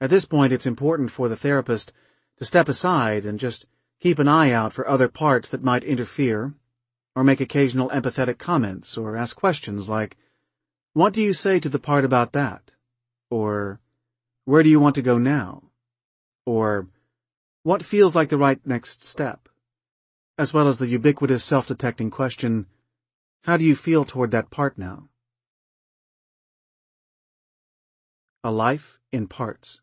At this point, it's important for the therapist to step aside and just keep an eye out for other parts that might interfere, or make occasional empathetic comments, or ask questions like, what do you say to the part about that? Or, where do you want to go now? Or, what feels like the right next step? As well as the ubiquitous self-detecting question, how do you feel toward that part now? A life in parts.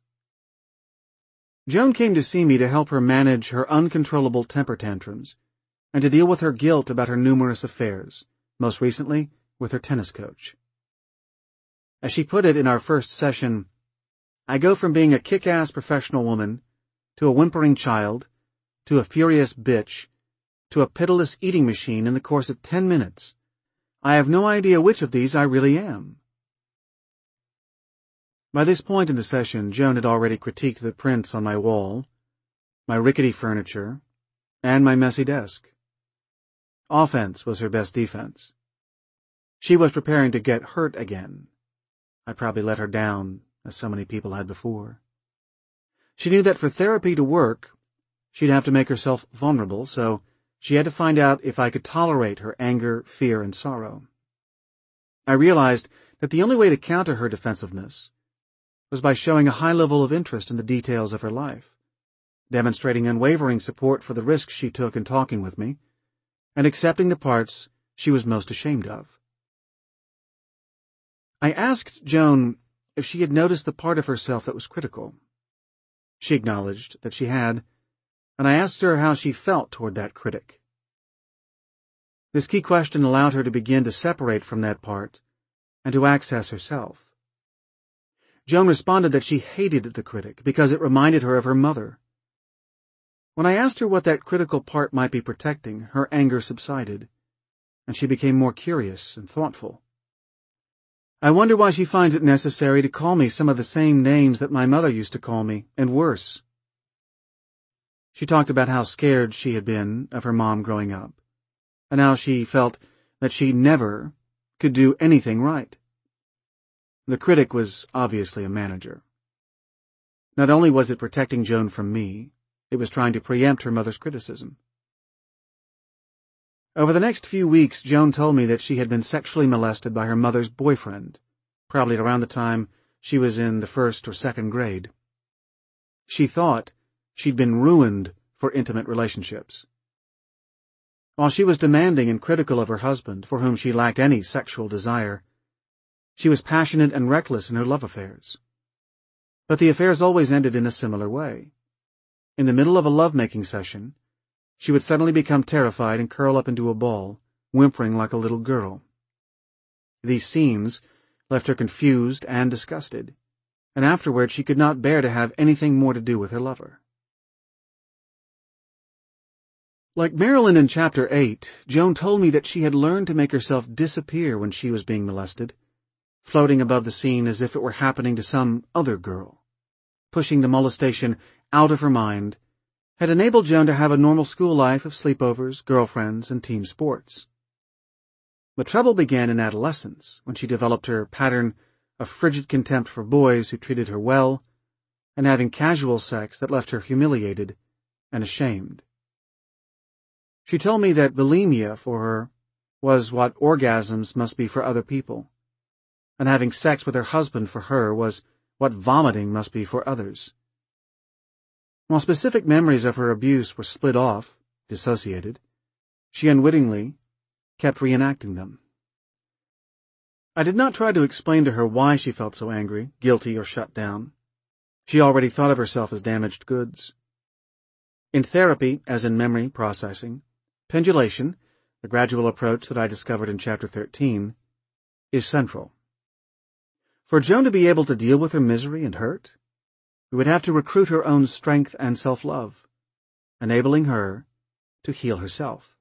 Joan came to see me to help her manage her uncontrollable temper tantrums, and to deal with her guilt about her numerous affairs, most recently with her tennis coach. As she put it in our first session, I go from being a kick-ass professional woman, to a whimpering child, to a furious bitch, to a pitiless eating machine in the course of ten minutes. I have no idea which of these I really am. By this point in the session, Joan had already critiqued the prints on my wall, my rickety furniture, and my messy desk. Offense was her best defense. She was preparing to get hurt again, I probably let her down, as so many people had before. She knew that for therapy to work, she'd have to make herself vulnerable, so she had to find out if I could tolerate her anger, fear, and sorrow. I realized that the only way to counter her defensiveness was by showing a high level of interest in the details of her life, demonstrating unwavering support for the risks she took in talking with me, and accepting the parts she was most ashamed of. I asked Joan if she had noticed the part of herself that was critical. She acknowledged that she had, and I asked her how she felt toward that critic. This key question allowed her to begin to separate from that part and to access herself. Joan responded that she hated the critic because it reminded her of her mother. When I asked her what that critical part might be protecting, her anger subsided, and she became more curious and thoughtful. I wonder why she finds it necessary to call me some of the same names that my mother used to call me, and worse. She talked about how scared she had been of her mom growing up, and how she felt that she never could do anything right. The critic was obviously a manager. Not only was it protecting Joan from me, it was trying to preempt her mother's criticism. Over the next few weeks, Joan told me that she had been sexually molested by her mother's boyfriend, probably around the time she was in the first or second grade. She thought she'd been ruined for intimate relationships. While she was demanding and critical of her husband, for whom she lacked any sexual desire, she was passionate and reckless in her love affairs. But the affairs always ended in a similar way. In the middle of a love-making session, she would suddenly become terrified and curl up into a ball, whimpering like a little girl. These scenes left her confused and disgusted, and afterward she could not bear to have anything more to do with her lover. Like Marilyn in Chapter eight, Joan told me that she had learned to make herself disappear when she was being molested, floating above the scene as if it were happening to some other girl. Pushing the molestation out of her mind had enabled Joan to have a normal school life of sleepovers, girlfriends, and team sports. The trouble began in adolescence, when she developed her pattern of frigid contempt for boys who treated her well, and having casual sex that left her humiliated and ashamed. She told me that bulimia for her was what orgasms must be for other people, and having sex with her husband for her was what vomiting must be for others. While specific memories of her abuse were split off, dissociated, she unwittingly kept reenacting them. I did not try to explain to her why she felt so angry, guilty, or shut down. She already thought of herself as damaged goods. In therapy, as in memory processing, pendulation, the gradual approach that I discovered in Chapter thirteen, is central. For Joan to be able to deal with her misery and hurt, we would have to recruit her own strength and self-love, enabling her to heal herself.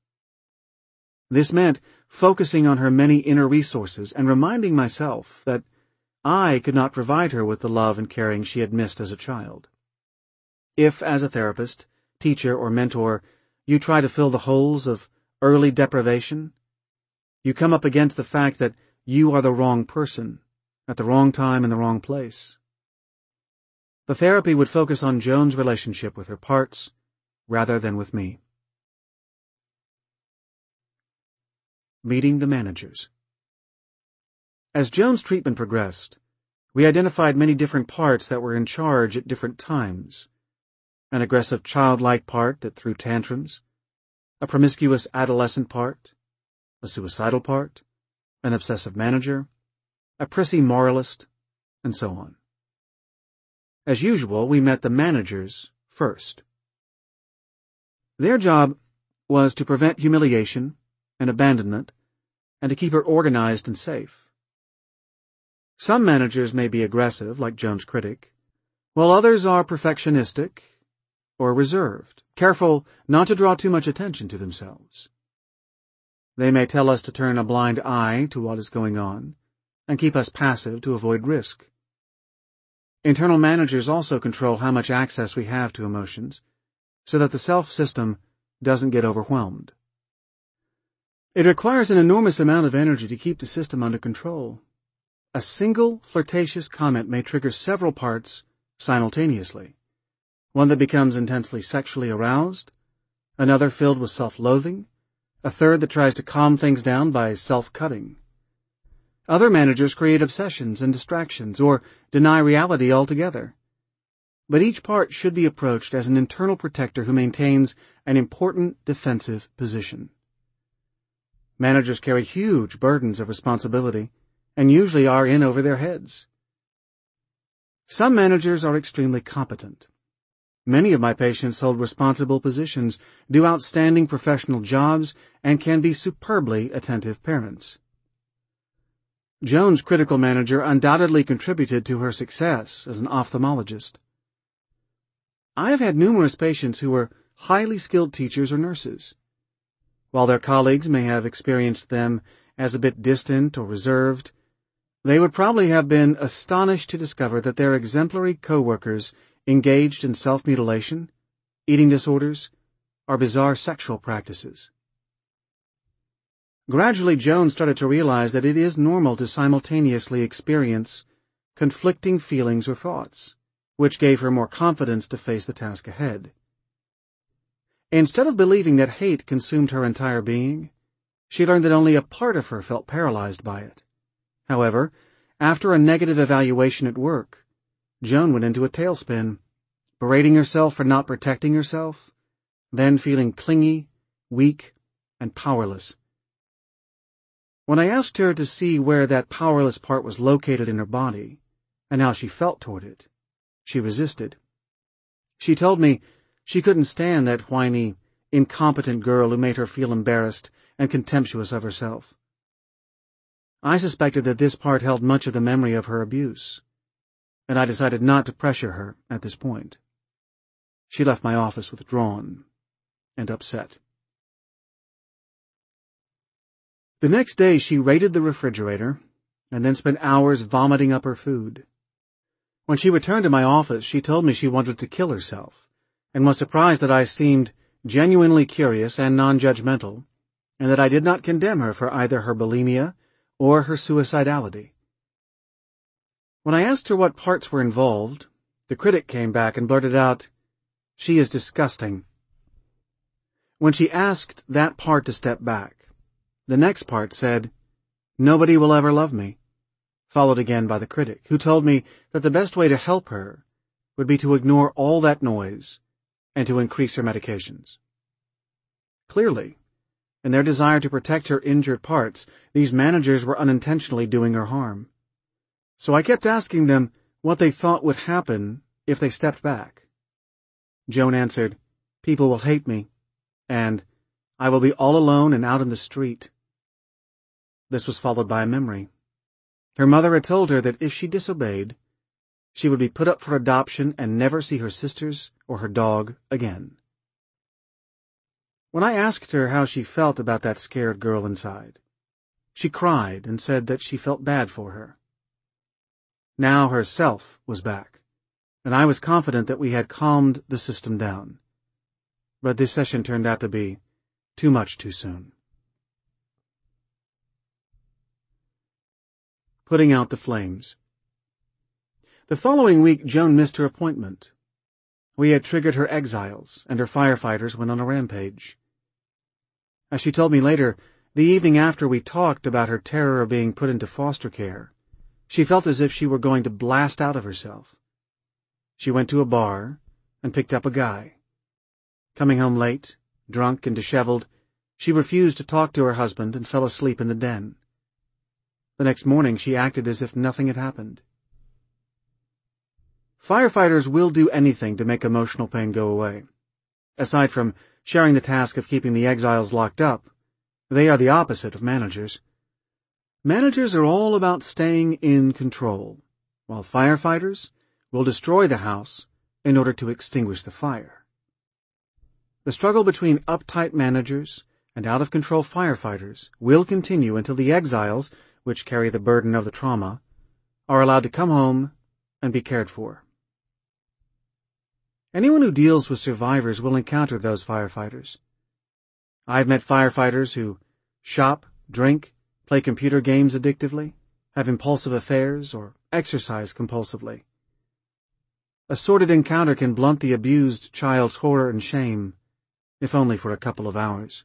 This meant focusing on her many inner resources and reminding myself that I could not provide her with the love and caring she had missed as a child. If, as a therapist, teacher, or mentor, you try to fill the holes of early deprivation, you come up against the fact that you are the wrong person, at the wrong time in the wrong place. The therapy would focus on Joan's relationship with her parts, rather than with me. Meeting the managers. As Joan's treatment progressed, we identified many different parts that were in charge at different times. An aggressive childlike part that threw tantrums, a promiscuous adolescent part, a suicidal part, an obsessive manager, a prissy moralist, and so on. As usual, we met the managers first. Their job was to prevent humiliation and abandonment, and to keep her organized and safe. Some managers may be aggressive, like Joan's critic, while others are perfectionistic or reserved, careful not to draw too much attention to themselves. They may tell us to turn a blind eye to what is going on, and keep us passive to avoid risk. Internal managers also control how much access we have to emotions, so that the self-system doesn't get overwhelmed. It requires an enormous amount of energy to keep the system under control, A single flirtatious comment may trigger several parts simultaneously. One that becomes intensely sexually aroused, another filled with self-loathing, a third that tries to calm things down by self-cutting. Other managers create obsessions and distractions or deny reality altogether. But each part should be approached as an internal protector who maintains an important defensive position. Managers carry huge burdens of responsibility and usually are in over their heads. Some managers are extremely competent. Many of my patients hold responsible positions, do outstanding professional jobs, and can be superbly attentive parents. Joan's critical manager undoubtedly contributed to her success as an ophthalmologist. I have had numerous patients who were highly skilled teachers or nurses. While their colleagues may have experienced them as a bit distant or reserved, they would probably have been astonished to discover that their exemplary co-workers engaged in self-mutilation, eating disorders, or bizarre sexual practices. Gradually, Joan started to realize that it is normal to simultaneously experience conflicting feelings or thoughts, which gave her more confidence to face the task ahead. Instead of believing that hate consumed her entire being, she learned that only a part of her felt paralyzed by it. However, after a negative evaluation at work, Joan went into a tailspin, berating herself for not protecting herself, then feeling clingy, weak, and powerless. When I asked her to see where that powerless part was located in her body and how she felt toward it, she resisted. She told me she couldn't stand that whiny, incompetent girl who made her feel embarrassed and contemptuous of herself. I suspected that this part held much of the memory of her abuse, and I decided not to pressure her at this point. She left my office withdrawn and upset. The next day she raided the refrigerator and then spent hours vomiting up her food. When she returned to my office, she told me she wanted to kill herself and was surprised that I seemed genuinely curious and non-judgmental, and that I did not condemn her for either her bulimia or her suicidality. When I asked her what parts were involved, the critic came back and blurted out, "She is disgusting." When she asked that part to step back, the next part said, "Nobody will ever love me," followed again by the critic, who told me that the best way to help her would be to ignore all that noise and to increase her medications. Clearly, in their desire to protect her injured parts, these managers were unintentionally doing her harm. So I kept asking them what they thought would happen if they stepped back. Joan answered, "People will hate me, and I will be all alone and out in the street." This was followed by a memory. Her mother had told her that if she disobeyed, she would be put up for adoption and never see her sisters or her dog again. When I asked her how she felt about that scared girl inside, she cried and said that she felt bad for her. Now herself was back, and I was confident that we had calmed the system down. But this session turned out to be too much too soon. Putting out the flames. The following week, Joan missed her appointment. We had triggered her exiles, and her firefighters went on a rampage. As she told me later, the evening after we talked about her terror of being put into foster care, she felt as if she were going to blast out of herself. She went to a bar and picked up a guy. Coming home late, drunk and disheveled, she refused to talk to her husband and fell asleep in the den. The next morning she acted as if nothing had happened. Firefighters will do anything to make emotional pain go away. Aside from sharing the task of keeping the exiles locked up, they are the opposite of managers. Managers are all about staying in control, while firefighters will destroy the house in order to extinguish the fire. The struggle between uptight managers and out-of-control firefighters will continue until the exiles, which carry the burden of the trauma, are allowed to come home and be cared for. Anyone who deals with survivors will encounter those firefighters. I've met firefighters who shop, drink, play computer games addictively, have impulsive affairs, or exercise compulsively. A sordid encounter can blunt the abused child's horror and shame, if only for a couple of hours.